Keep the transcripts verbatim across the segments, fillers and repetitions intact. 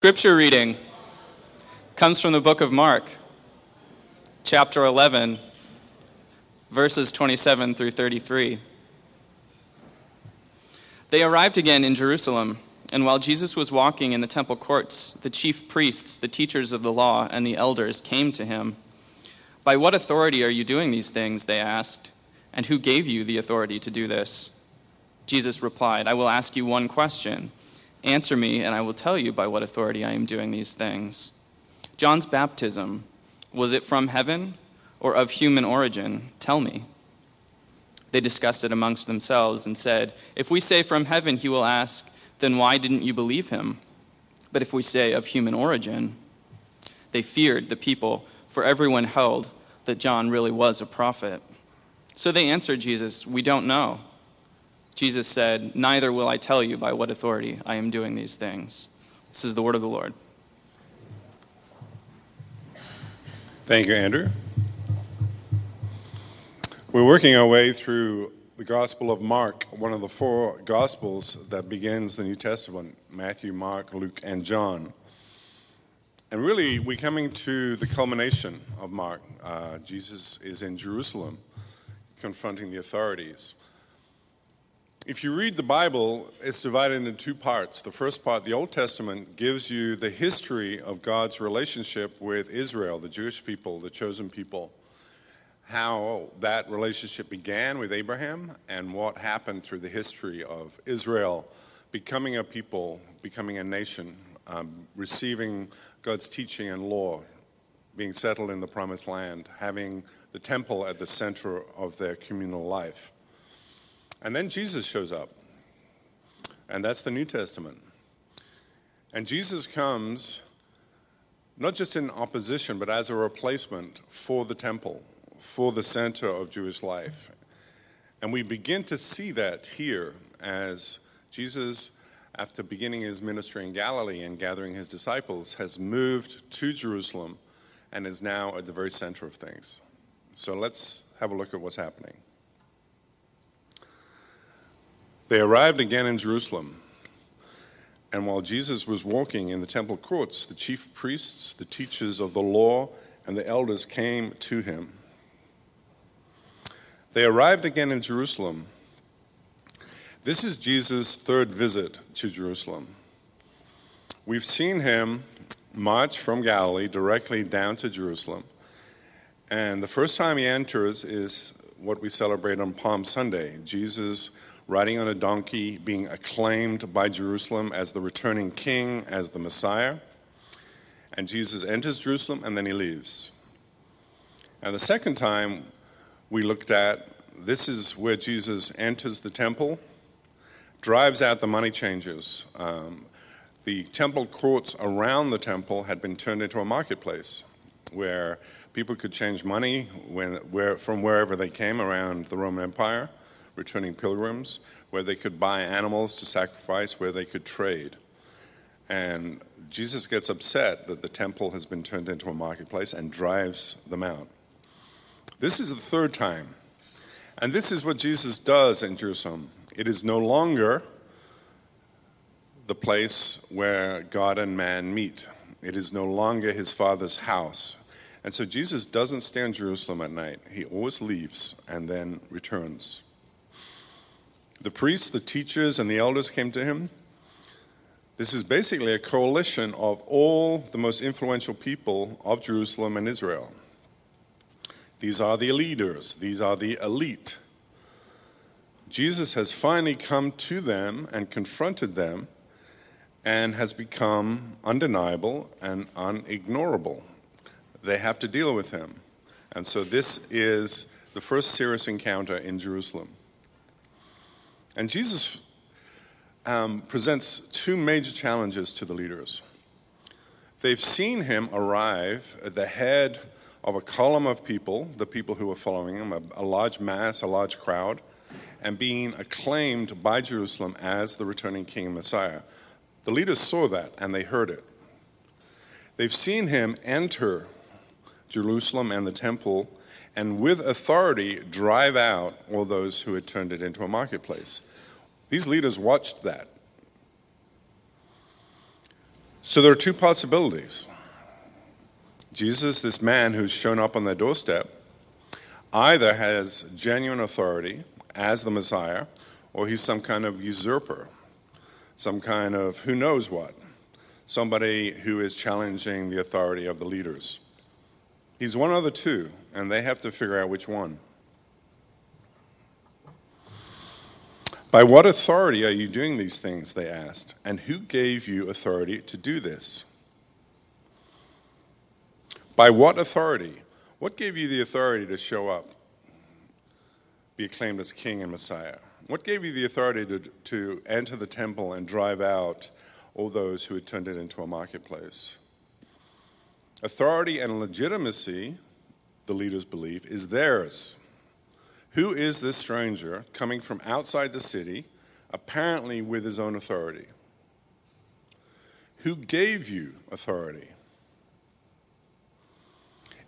Scripture reading comes from the book of Mark, chapter eleven, verses twenty-seven through thirty-three. They arrived again in Jerusalem, and while Jesus was walking in the temple courts, the chief priests, the teachers of the law, and the elders came to him. "By what authority are you doing these things?" they asked, "and who gave you the authority to do this?" Jesus replied, "I will ask you one question. Answer me, and I will tell you by what authority I am doing these things. John's baptism, was it from heaven or of human origin? Tell me." They discussed it amongst themselves and said, "If we say from heaven, he will ask, then why didn't you believe him? But if we say of human origin," they feared the people, for everyone held that John really was a prophet. So they answered Jesus, "We don't know." Jesus said, "Neither will I tell you by what authority I am doing these things." This is the word of the Lord. Thank you, Andrew. We're working our way through the Gospel of Mark, one of the four Gospels that begins the New Testament: Matthew, Mark, Luke, and John. And really, we're coming to the culmination of Mark. Uh, Jesus is in Jerusalem, confronting the authorities. If you read the Bible, it's divided into two parts. The first part, the Old Testament, gives you the history of God's relationship with Israel, the Jewish people, the chosen people, how that relationship began with Abraham and what happened through the history of Israel becoming a people, becoming a nation, um, receiving God's teaching and law, being settled in the Promised Land, having the temple at the center of their communal life. And then Jesus shows up, and that's the New Testament. And Jesus comes not just in opposition, but as a replacement for the temple, for the center of Jewish life. And we begin to see that here as Jesus, after beginning his ministry in Galilee and gathering his disciples, has moved to Jerusalem and is now at the very center of things. So let's have a look at what's happening. They arrived again in Jerusalem, and while Jesus was walking in the temple courts, the chief priests, the teachers of the law, and the elders came to him. They arrived again in Jerusalem. This is Jesus' third visit to Jerusalem. We've seen him march from Galilee directly down to Jerusalem, and the first time he enters is what we celebrate on Palm Sunday. Jesus riding on a donkey, being acclaimed by Jerusalem as the returning king, as the Messiah. And Jesus enters Jerusalem, and then he leaves. And the second time we looked at, this is where Jesus enters the temple, drives out the money changers. Um, the temple courts around the temple had been turned into a marketplace where people could change money when, where, from wherever they came around the Roman Empire, returning pilgrims, where they could buy animals to sacrifice, where they could trade. And Jesus gets upset that the temple has been turned into a marketplace and drives them out. This is the third time. And this is what Jesus does in Jerusalem. It is no longer the place where God and man meet. It is no longer his Father's house. And so Jesus doesn't stay in Jerusalem at night. He always leaves and then returns. The priests, the teachers, and the elders came to him. This is basically a coalition of all the most influential people of Jerusalem and Israel. These are the leaders. These are the elite. Jesus has finally come to them and confronted them and has become undeniable and unignorable. They have to deal with him. And so this is the first serious encounter in Jerusalem. And Jesus um, presents two major challenges to the leaders. They've seen him arrive at the head of a column of people, the people who are following him, a, a large mass, a large crowd, and being acclaimed by Jerusalem as the returning king and Messiah. The leaders saw that, and they heard it. They've seen him enter Jerusalem and the temple and with authority drive out all those who had turned it into a marketplace. These leaders watched that. So there are two possibilities. Jesus, this man who's shown up on their doorstep, either has genuine authority as the Messiah, or he's some kind of usurper, some kind of who knows what, somebody who is challenging the authority of the leaders. He's one of the two, and they have to figure out which one. By what authority are you doing these things, they asked, and who gave you authority to do this? By what authority? What gave you the authority to show up, be acclaimed as king and Messiah? What gave you the authority to, to enter the temple and drive out all those who had turned it into a marketplace? Authority and legitimacy, the leaders believe, is theirs. Who is this stranger coming from outside the city, apparently with his own authority? Who gave you authority?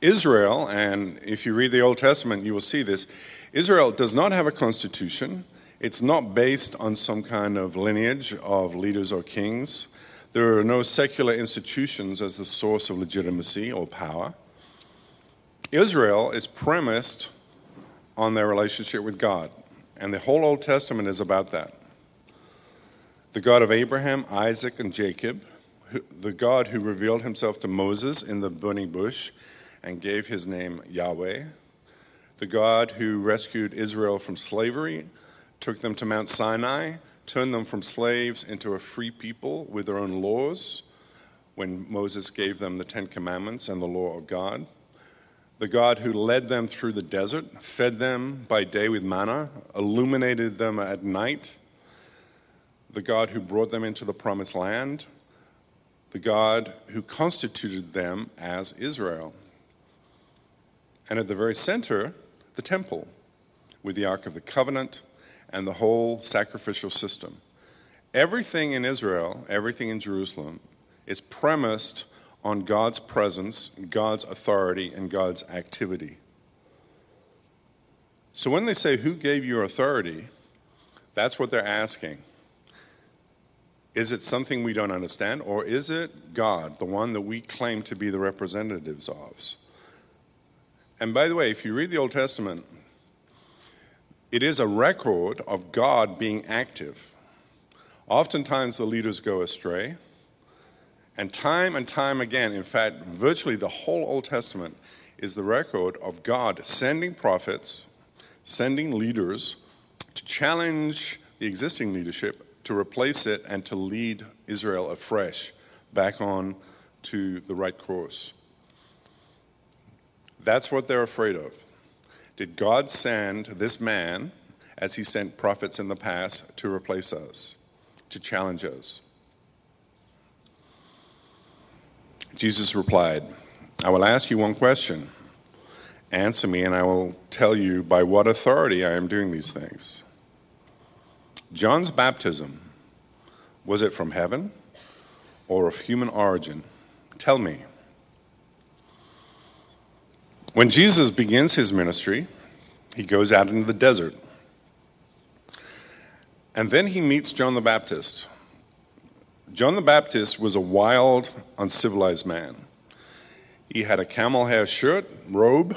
Israel, and if you read the Old Testament, you will see this. Israel does not have a constitution. It's not based on some kind of lineage of leaders or kings. There are no secular institutions as the source of legitimacy or power. Israel is premised on their relationship with God, and the whole Old Testament is about that. The God of Abraham, Isaac, and Jacob, who, the God who revealed himself to Moses in the burning bush and gave his name Yahweh, the God who rescued Israel from slavery, took them to Mount Sinai, turned them from slaves into a free people with their own laws when Moses gave them the Ten Commandments and the law of God, the God who led them through the desert, fed them by day with manna, illuminated them at night, the God who brought them into the promised land, the God who constituted them as Israel. And at the very center, the temple, with the Ark of the Covenant and the whole sacrificial system. Everything in Israel, everything in Jerusalem, is premised on God's presence, God's authority, and God's activity. So when they say, who gave you authority, that's what they're asking. Is it something we don't understand, or is it God, the one that we claim to be the representatives of? And by the way, if you read the Old Testament, it is a record of God being active. Oftentimes the leaders go astray. And time and time again, in fact, virtually the whole Old Testament is the record of God sending prophets, sending leaders to challenge the existing leadership, to replace it, and to lead Israel afresh back on to the right course. That's what they're afraid of. Did God send this man, as he sent prophets in the past, to replace us, to challenge us? Jesus replied, I will ask you one question. Answer me, and I will tell you by what authority I am doing these things. John's baptism, was it from heaven or of human origin? Tell me. When Jesus begins his ministry, he goes out into the desert. And then he meets John the Baptist. John the Baptist was a wild, uncivilized man. He had a camel hair shirt, robe.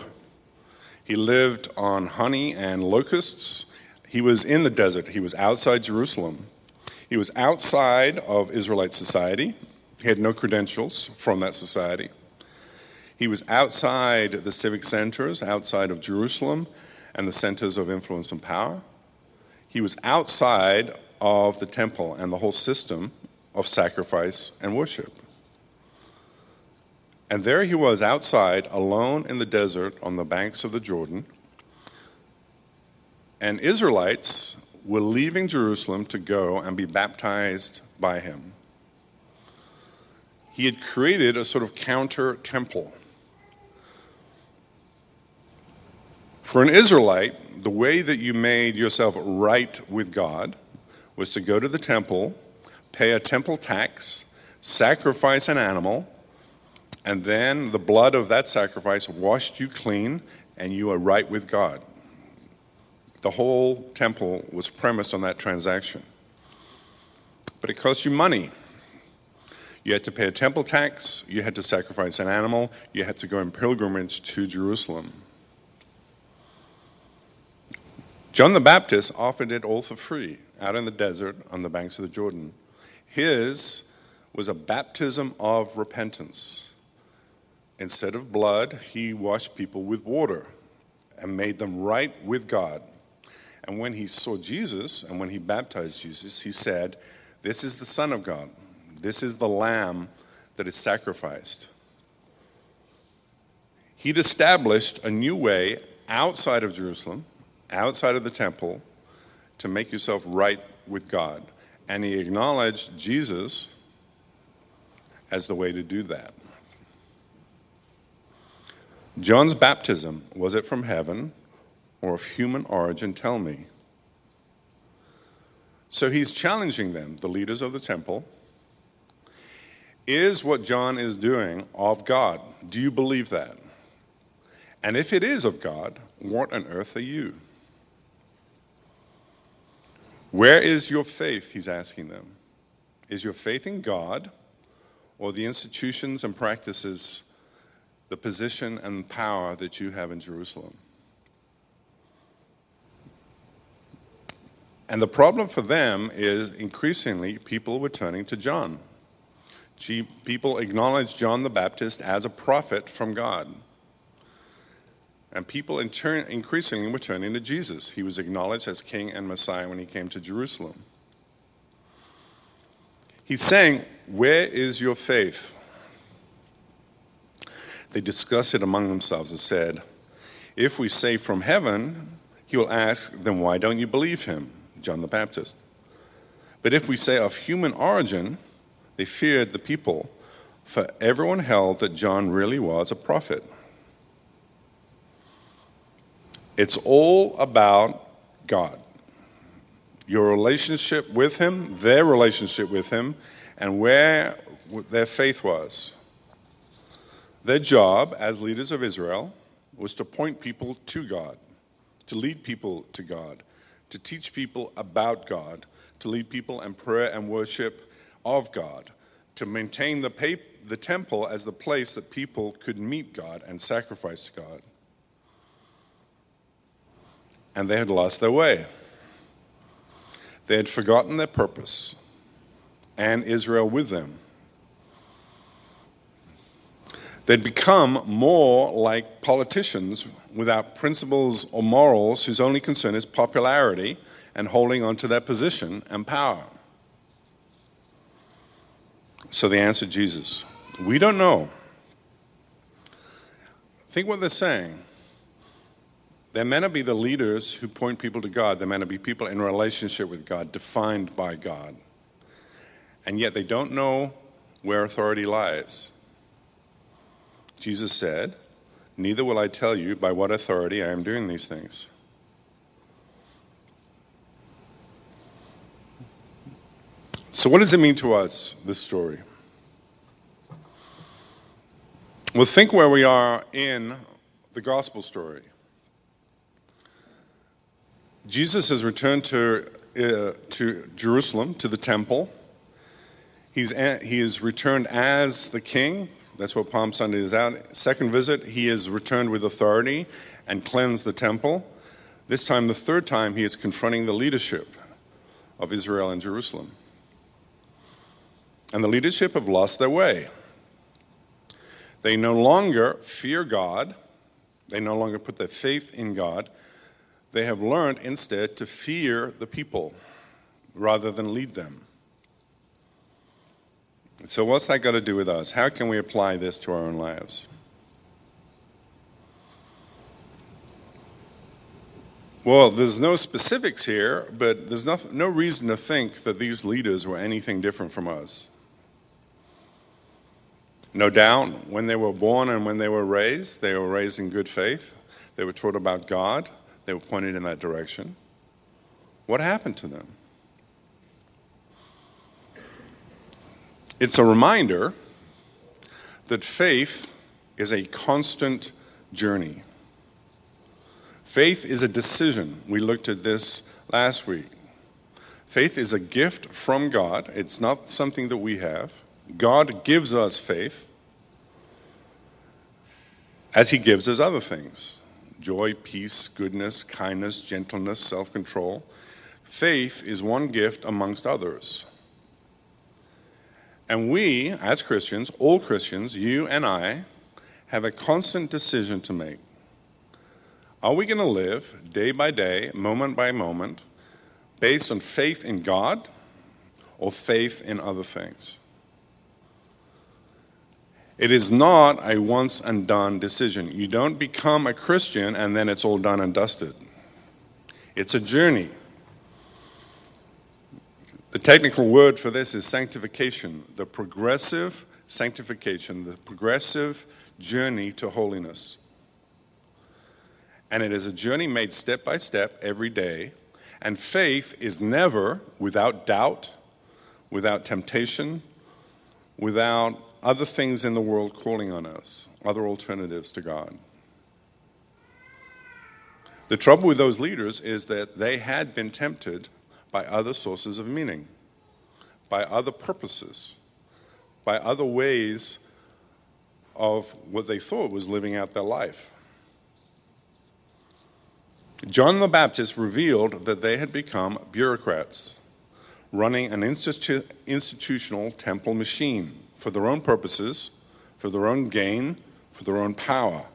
He lived on honey and locusts. He was in the desert. He was outside Jerusalem. He was outside of Israelite society. He had no credentials from that society. He was outside the civic centers, outside of Jerusalem and the centers of influence and power. He was outside of the temple and the whole system of sacrifice and worship. And there he was outside, alone in the desert on the banks of the Jordan. And Israelites were leaving Jerusalem to go and be baptized by him. He had created a sort of counter-temple. For an Israelite, the way that you made yourself right with God was to go to the temple, pay a temple tax, sacrifice an animal, and then the blood of that sacrifice washed you clean, and you are right with God. The whole temple was premised on that transaction. But it cost you money. You had to pay a temple tax, you had to sacrifice an animal, you had to go on pilgrimage to Jerusalem. John the Baptist offered it all for free, out in the desert on the banks of the Jordan. His was a baptism of repentance. Instead of blood, he washed people with water and made them right with God. And when he saw Jesus, and when he baptized Jesus, he said, "This is the Son of God. This is the Lamb that is sacrificed." He'd established a new way outside of Jerusalem, outside of the temple, to make yourself right with God. And he acknowledged Jesus as the way to do that. John's baptism, was it from heaven or of human origin? Tell me. So he's challenging them, the leaders of the temple. Is what John is doing of God? Do you believe that? And if it is of God, what on earth are you? Where is your faith, he's asking them. Is your faith in God or the institutions and practices, the position and power that you have in Jerusalem? And the problem for them is increasingly people were turning to John. People acknowledged John the Baptist as a prophet from God. And people in turn, increasingly were turning to Jesus. He was acknowledged as King and Messiah when he came to Jerusalem. He's saying, where is your faith? They discussed it among themselves and said, if we say from heaven, he will ask, then why don't you believe him, John the Baptist? But if we say of human origin, they feared the people, for everyone held that John really was a prophet. It's all about God. Your relationship with him, their relationship with him, and where their faith was. Their job as leaders of Israel was to point people to God, to lead people to God, to teach people about God, to lead people in prayer and worship of God, to maintain the, pa- the temple as the place that people could meet God and sacrifice to God. And they had lost their way. They had forgotten their purpose, and Israel with them. They'd become more like politicians without principles or morals, whose only concern is popularity and holding on to their position and power. So they answered Jesus, "We don't know." Think what they're saying. They're meant to be the leaders who point people to God. They're meant to be people in relationship with God, defined by God. And yet they don't know where authority lies. Jesus said, "Neither will I tell you by what authority I am doing these things." So what does it mean to us, this story? Well, think where we are in the gospel story. Jesus has returned to uh, to Jerusalem, to the temple. He's a, he is returned as the king. That's what Palm Sunday is out. Second visit, he is returned with authority and cleansed the temple. This time, the third time, he is confronting the leadership of Israel and Jerusalem. And the leadership have lost their way. They no longer fear God. They no longer put their faith in God. They have learned instead to fear the people rather than lead them. So what's that got to do with us? How can we apply this to our own lives? Well, there's no specifics here, but there's no, no reason to think that these leaders were anything different from us. No doubt, when they were born and when they were raised, they were raised in good faith. They were taught about God. They were pointed in that direction. What happened to them? It's a reminder that faith is a constant journey. Faith is a decision. We looked at this last week. Faith is a gift from God. It's not something that we have. God gives us faith as he gives us other things. Joy, peace, goodness, kindness, gentleness, self-control. Faith is one gift amongst others. And we, as Christians, all Christians, you and I, have a constant decision to make. Are we going to live day by day, moment by moment, based on faith in God or faith in other things? It is not a once and done decision. You don't become a Christian and then it's all done and dusted. It's a journey. The technical word for this is sanctification, the progressive sanctification, the progressive journey to holiness. And it is a journey made step by step every day. And faith is never without doubt, without temptation, without other things in the world calling on us, other alternatives to God. The trouble with those leaders is that they had been tempted by other sources of meaning, by other purposes, by other ways of what they thought was living out their life. John the Baptist revealed that they had become bureaucrats, running an institu- institutional temple machine for their own purposes, for their own gain, for their own power.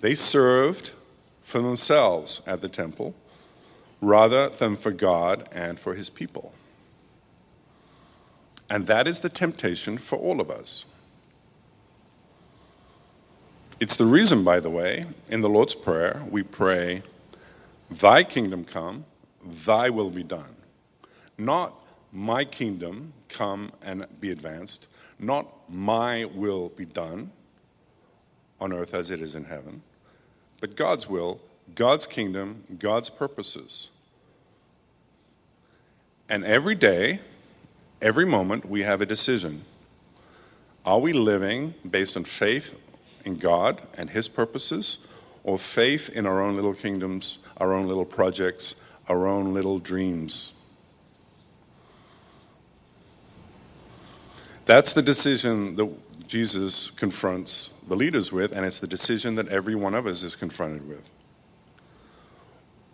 They served for themselves at the temple rather than for God and for his people. And that is the temptation for all of us. It's the reason, by the way, in the Lord's Prayer, we pray, "Thy kingdom come, thy will be done." Not my kingdom come and be advanced, not my will be done on earth as it is in heaven, but God's will, God's kingdom, God's purposes. And every day, every moment, we have a decision. Are we living based on faith in God and his purposes, or faith in our own little kingdoms, our own little projects, our own little dreams? That's the decision that Jesus confronts the leaders with, and it's the decision that every one of us is confronted with.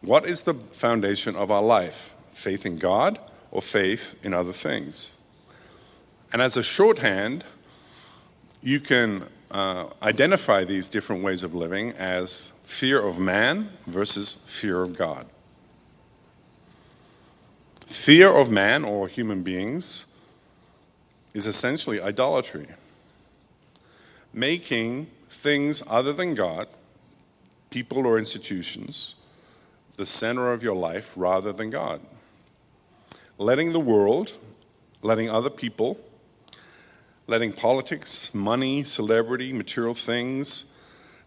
What is the foundation of our life? Faith in God or faith in other things? And as a shorthand, you can uh, identify these different ways of living as fear of man versus fear of God. Fear of man or human beings is essentially idolatry, making things other than God, people or institutions, the center of your life rather than God. Letting the world, letting other people, letting politics, money, celebrity, material things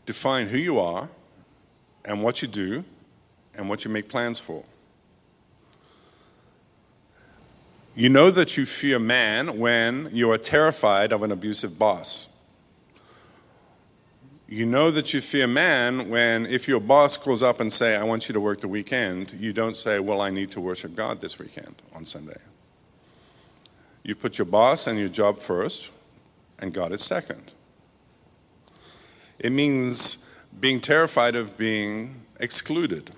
define who you are and what you do and what you make plans for. You know that you fear man when you are terrified of an abusive boss. You know that you fear man when, if your boss calls up and say, "I want you to work the weekend," you don't say, "Well, I need to worship God this weekend on Sunday." You put your boss and your job first, and God is second. It means being terrified of being excluded,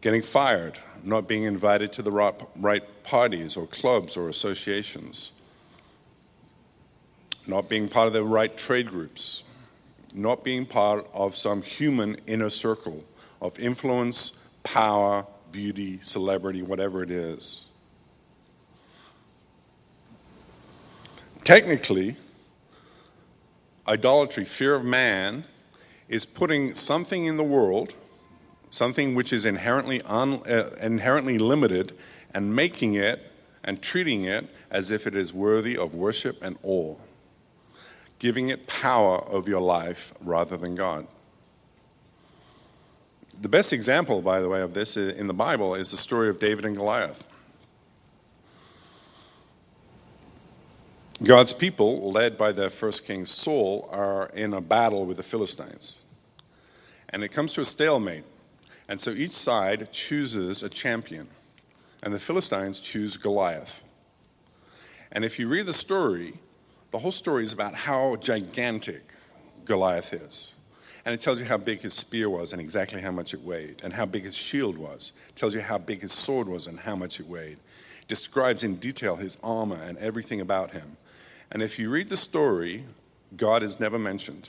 getting fired, not being invited to the right parties or clubs or associations, not being part of the right trade groups, not being part of some human inner circle of influence, power, beauty, celebrity, whatever it is. Technically, idolatry, fear of man, is putting something in the world, something which is inherently un, uh, inherently limited, and making it and treating it as if it is worthy of worship and awe, giving it power over your life rather than God. The best example, by the way, of this in the Bible is the story of David and Goliath. God's people, led by their first king Saul, are in a battle with the Philistines. And it comes to a stalemate. And so each side chooses a champion, and the Philistines choose Goliath. And if you read the story, the whole story is about how gigantic Goliath is. And it tells you how big his spear was and exactly how much it weighed, and how big his shield was. It tells you how big his sword was and how much it weighed. It describes in detail his armor and everything about him. And if you read the story, God is never mentioned.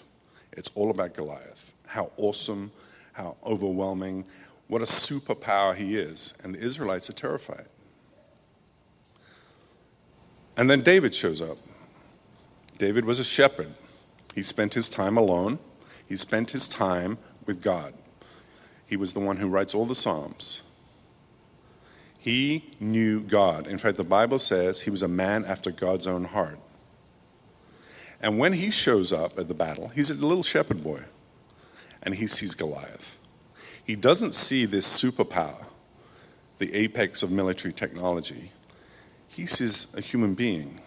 It's all about Goliath, how awesome, how overwhelming, what a superpower he is. And the Israelites are terrified. And then David shows up. David was a shepherd. He spent his time alone. He spent his time with God. He was the one who writes all the Psalms. He knew God. In fact, the Bible says he was a man after God's own heart. And when he shows up at the battle, he's a little shepherd boy, and he sees Goliath. He doesn't see this superpower, the apex of military technology. He sees a human being,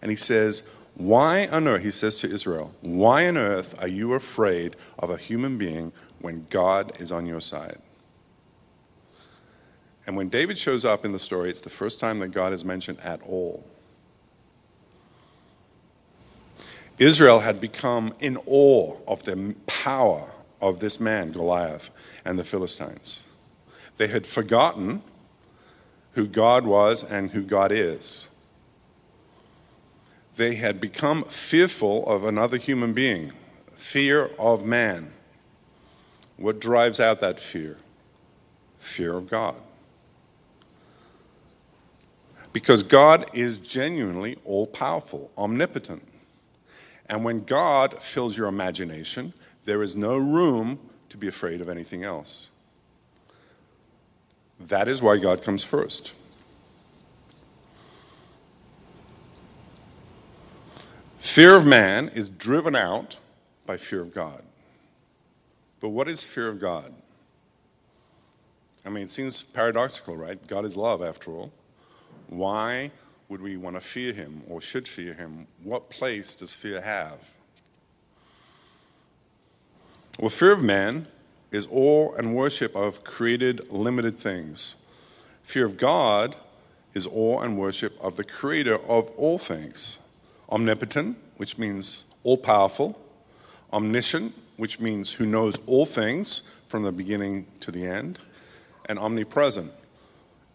and he says, why on earth, he says to Israel, why on earth are you afraid of a human being when God is on your side? And when David shows up in the story, it's the first time that God is mentioned at all. Israel had become in awe of the power of this man, Goliath, and the Philistines. They had forgotten who God was and who God is. They had become fearful of another human being, fear of man. What drives out that fear? Fear of God. Because God is genuinely all-powerful, omnipotent. And when God fills your imagination, there is no room to be afraid of anything else. That is why God comes first. Fear of man is driven out by fear of God. But what is fear of God? I mean, it seems paradoxical, right? God is love, after all. Why would we want to fear him, or should fear him? What place does fear have? Well, fear of man is awe and worship of created, limited things. Fear of God is awe and worship of the creator of all things. Omnipotent, which means all-powerful. Omniscient, which means who knows all things from the beginning to the end. And omnipresent.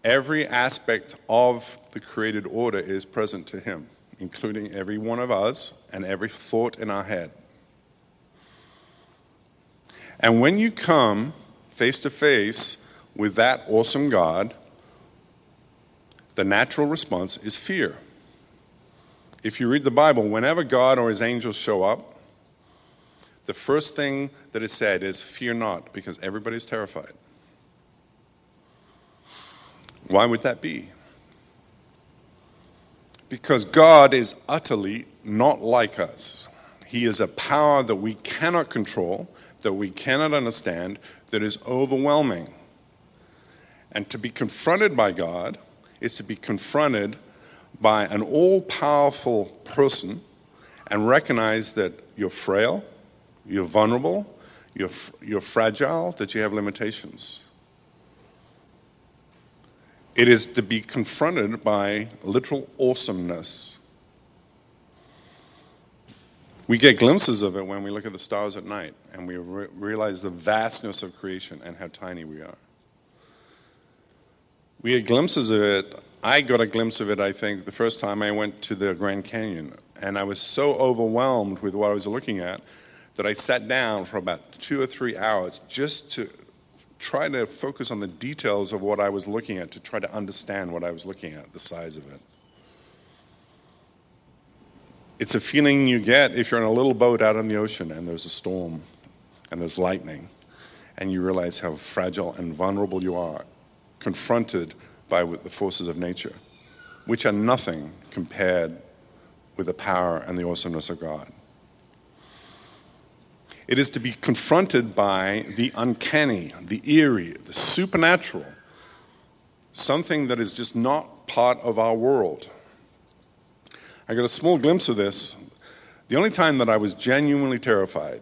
Every aspect of the created order is present to him, including every one of us and every thought in our head. And when you come face to face with that awesome God, the natural response is fear. If you read the Bible, whenever God or his angels show up, the first thing that is said is, fear not, because everybody's terrified. Why would that be? Because God is utterly not like us. He is a power that we cannot control, that we cannot understand, that is overwhelming. And to be confronted by God is to be confronted by an all-powerful person and recognize that you're frail, you're vulnerable, you're, you're fragile, that you have limitations. It is to be confronted by literal awesomeness. We get glimpses of it when we look at the stars at night and we re- realize the vastness of creation and how tiny we are. We get glimpses of it. I got a glimpse of it, I think, the first time I went to the Grand Canyon. And I was so overwhelmed with what I was looking at that I sat down for about two or three hours just to try to focus on the details of what I was looking at, to try to understand what I was looking at, the size of it. It's a feeling you get if you're in a little boat out on the ocean and there's a storm and there's lightning and you realize how fragile and vulnerable you are, confronted by the forces of nature, which are nothing compared with the power and the awesomeness of God. It is to be confronted by the uncanny, the eerie, the supernatural, something that is just not part of our world. I got a small glimpse of this. The only time that I was genuinely terrified,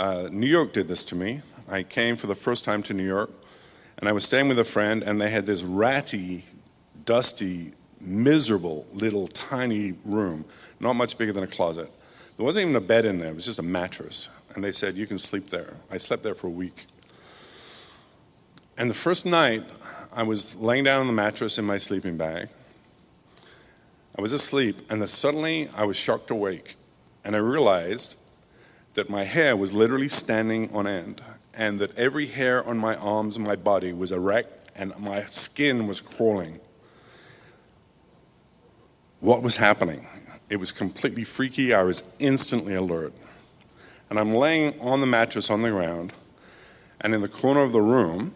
uh, New York did this to me. I came for the first time to New York, and I was staying with a friend, and they had this ratty, dusty miserable little tiny room, not much bigger than a closet. There wasn't even a bed in there. It was just a mattress. And they said, you can sleep there. I slept there for a week. And the first night, I was laying down on the mattress in my sleeping bag. I was asleep, and then suddenly I was shocked awake. And I realized that my hair was literally standing on end, and that every hair on my arms and my body was erect, and my skin was crawling. What was happening? It was completely freaky. I was instantly alert. And I'm laying on the mattress on the ground, and in the corner of the room,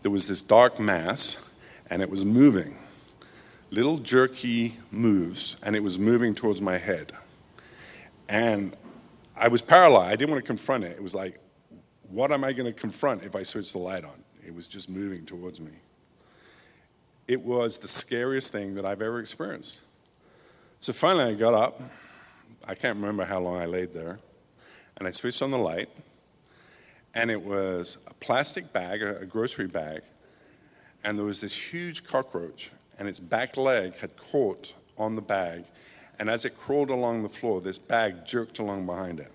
there was this dark mass, and it was moving. Little jerky moves, and it was moving towards my head. And I was paralyzed. I didn't want to confront it. It was like, what am I going to confront if I switch the light on? It was just moving towards me. It was the scariest thing that I've ever experienced. So finally I got up. I can't remember how long I laid there. And I switched on the light. And it was a plastic bag, a grocery bag. And there was this huge cockroach. And its back leg had caught on the bag. And as it crawled along the floor, this bag jerked along behind it.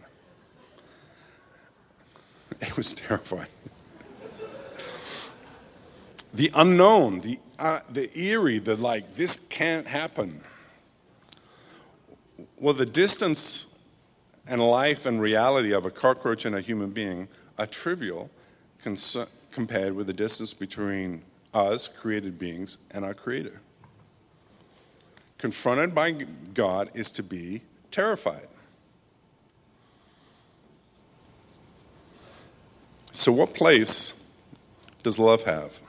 It was terrifying. The unknown, the uh, the eerie, the like, this can't happen. Well, the distance and life and reality of a cockroach and a human being are trivial cons- compared with the distance between us, created beings, and our Creator. Confronted by God is to be terrified. So what place does love have?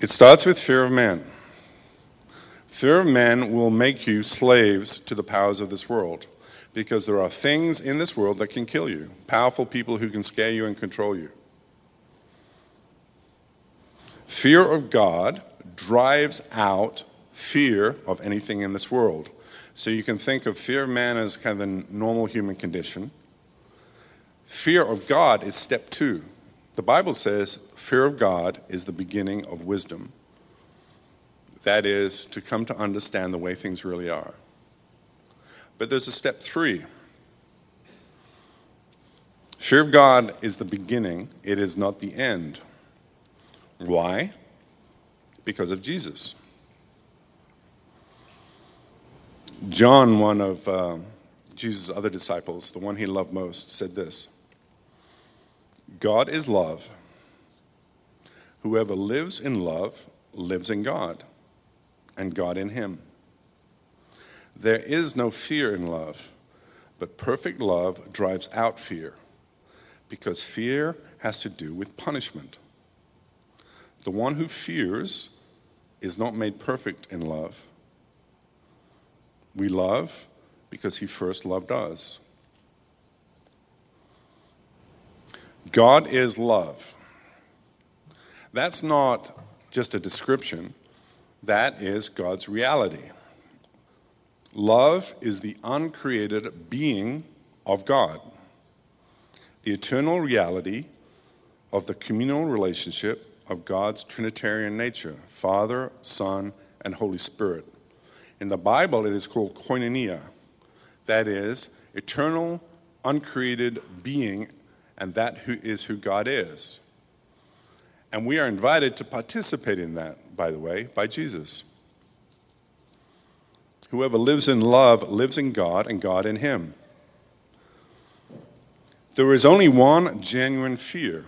It starts with fear of man. Fear of man will make you slaves to the powers of this world, because there are things in this world that can kill you, powerful people who can scare you and control you. Fear of God drives out fear of anything in this world. So you can think of fear of man as kind of the normal human condition. Fear of God is step two. The Bible says fear of God is the beginning of wisdom. That is, to come to understand the way things really are. But there's a step three. Fear of God is the beginning. It is not the end. Why? Because of Jesus. John, one of uh, Jesus' other disciples, the one he loved most, said this: God is love. Whoever lives in love lives in God, and God in him. There is no fear in love, but perfect love drives out fear, because fear has to do with punishment. The one who fears is not made perfect in love. We love because he first loved us. God is love. That's not just a description. That is God's reality. Love is the uncreated being of God, the eternal reality of the communal relationship of God's Trinitarian nature, Father, Son, and Holy Spirit. In the Bible, it is called koinonia. That is, eternal, uncreated being, and that who is who God is. And we are invited to participate in that, by the way, by Jesus. Whoever lives in love lives in God, and God in him. There is only one genuine fear: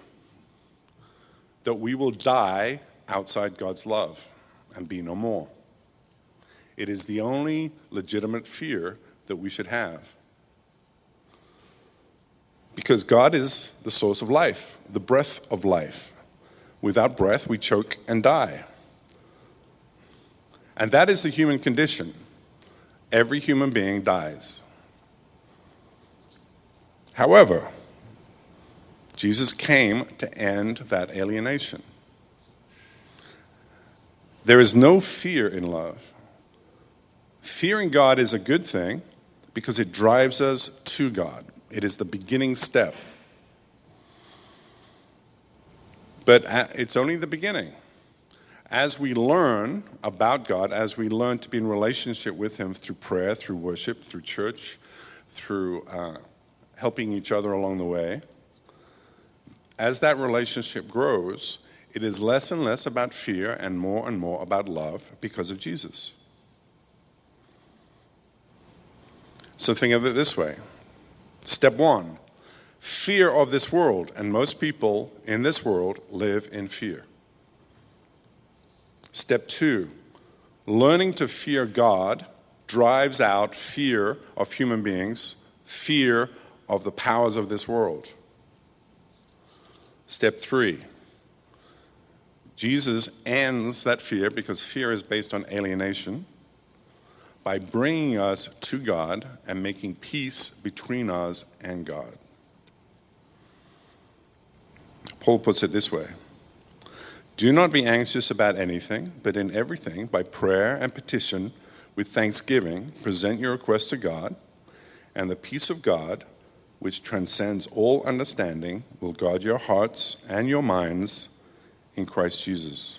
that we will die outside God's love and be no more. It is the only legitimate fear that we should have. Because God is the source of life, the breath of life. Without breath, we choke and die. And that is the human condition. Every human being dies. However, Jesus came to end that alienation. There is no fear in love. Fearing God is a good thing because it drives us to God. It is the beginning step. But it's only the beginning. As we learn about God, as we learn to be in relationship with him through prayer, through worship, through church, through uh, helping each other along the way, as that relationship grows, it is less and less about fear and more and more about love because of Jesus. So think of it this way. Step one, fear of this world. And most people in this world live in fear. Step two, learning to fear God drives out fear of human beings, fear of the powers of this world. Step three, Jesus ends that fear, because fear is based on alienation, by bringing us to God and making peace between us and God. Paul puts it this way. Do not be anxious about anything, but in everything, by prayer and petition, with thanksgiving, present your requests to God, and the peace of God, which transcends all understanding, will guard your hearts and your minds in Christ Jesus.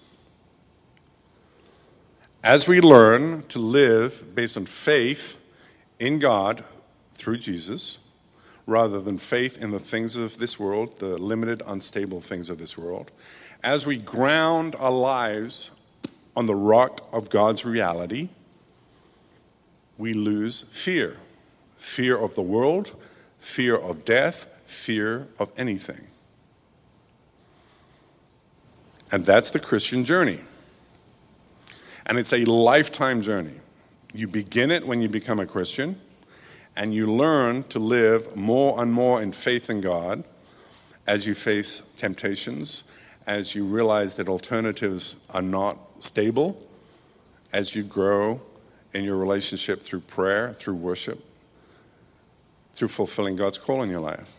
As we learn to live based on faith in God through Jesus, rather than faith in the things of this world, the limited, unstable things of this world, as we ground our lives on the rock of God's reality, we lose fear. Fear of the world, fear of death, fear of anything. And that's the Christian journey. And it's a lifetime journey. You begin it when you become a Christian, and you learn to live more and more in faith in God as you face temptations, as you realize that alternatives are not stable, as you grow in your relationship through prayer, through worship, through fulfilling God's call in your life.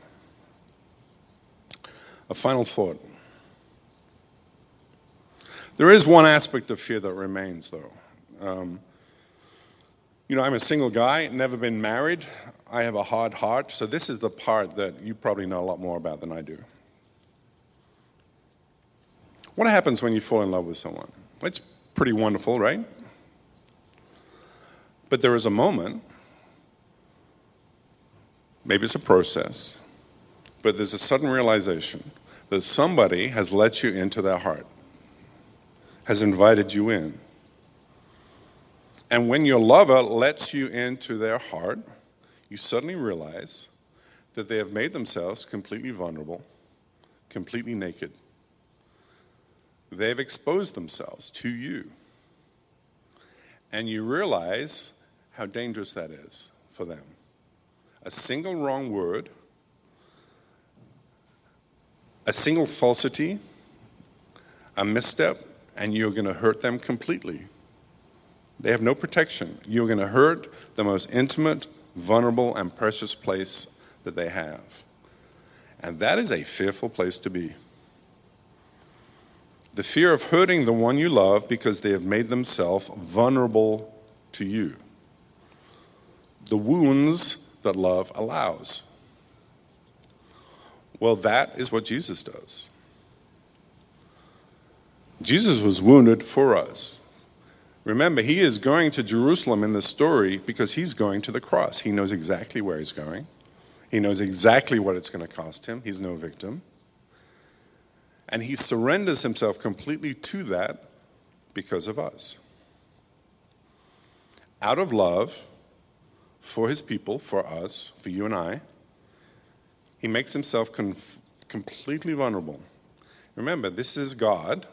A final thought. There is one aspect of fear that remains, though. Um, you know, I'm a single guy, never been married. I have a hard heart. So this is the part that you probably know a lot more about than I do. What happens when you fall in love with someone? It's pretty wonderful, right? But there is a moment, maybe it's a process, but there's a sudden realization that somebody has let you into their heart, has invited you in. And when your lover lets you into their heart, you suddenly realize that they have made themselves completely vulnerable, completely naked. They've exposed themselves to you. And you realize how dangerous that is for them. A single wrong word, a single falsity, a misstep, and you're going to hurt them completely. They have no protection. You're going to hurt the most intimate, vulnerable, and precious place that they have. And that is a fearful place to be. The fear of hurting the one you love because they have made themselves vulnerable to you. The wounds that love allows. Well, that is what Jesus does. Jesus was wounded for us. Remember, he is going to Jerusalem in this story because he's going to the cross. He knows exactly where he's going. He knows exactly what it's going to cost him. He's no victim. And he surrenders himself completely to that because of us. Out of love for his people, for us, for you and I, he makes himself com- completely vulnerable. Remember, this is God,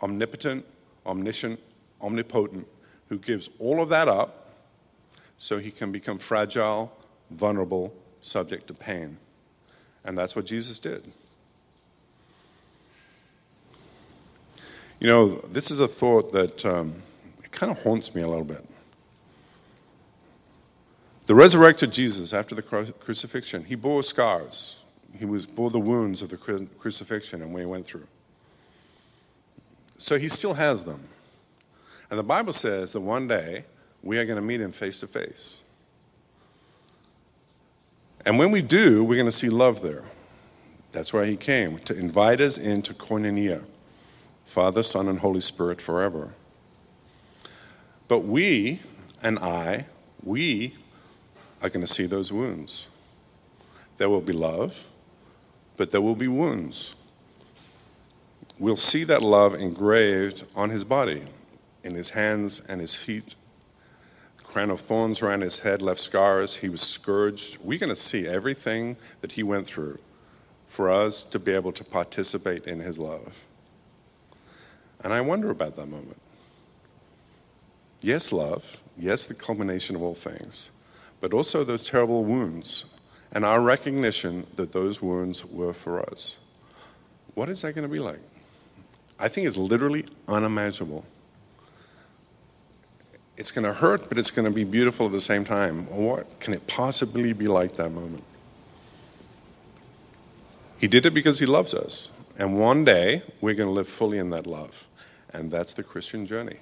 omnipotent, omniscient, omnipotent, who gives all of that up so he can become fragile, vulnerable, subject to pain. And that's what Jesus did. You know, this is a thought that um, it kind of haunts me a little bit. The resurrected Jesus, after the cru- crucifixion, he bore scars. He was bore the wounds of the cru- crucifixion and what he went through. So he still has them. And the Bible says that one day we are going to meet him face to face. And when we do, we're going to see love there. That's why he came, to invite us into koinonia, Father, Son, and Holy Spirit forever. But we and I, we are going to see those wounds. There will be love, but there will be wounds. We'll see that love engraved on his body, in his hands and his feet. Crown of thorns around his head, left scars. He was scourged. We're going to see everything that he went through for us to be able to participate in his love. And I wonder about that moment. Yes, love. Yes, the culmination of all things. But also those terrible wounds and our recognition that those wounds were for us. What is that going to be like? I think it's literally unimaginable. It's going to hurt, but it's going to be beautiful at the same time. What can it possibly be like that moment? He did it because he loves us. And one day, we're going to live fully in that love. And that's the Christian journey.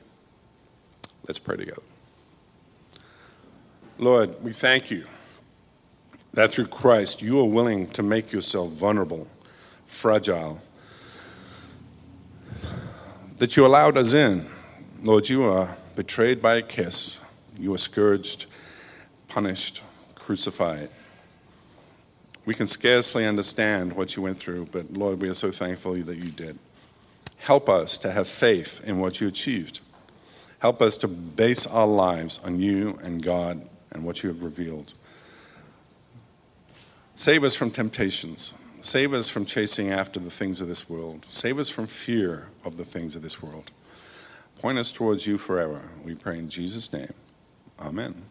Let's pray together. Lord, we thank you that through Christ, you are willing to make yourself vulnerable, fragile, that you allowed us in. Lord, you are betrayed by a kiss. You are scourged, punished, crucified. We can scarcely understand what you went through, but Lord, we are so thankful that you did. Help us to have faith in what you achieved. Help us to base our lives on you and God and what you have revealed. Save us from temptations. Save us from chasing after the things of this world. Save us from fear of the things of this world. Point us towards you forever. We pray in Jesus' name. Amen.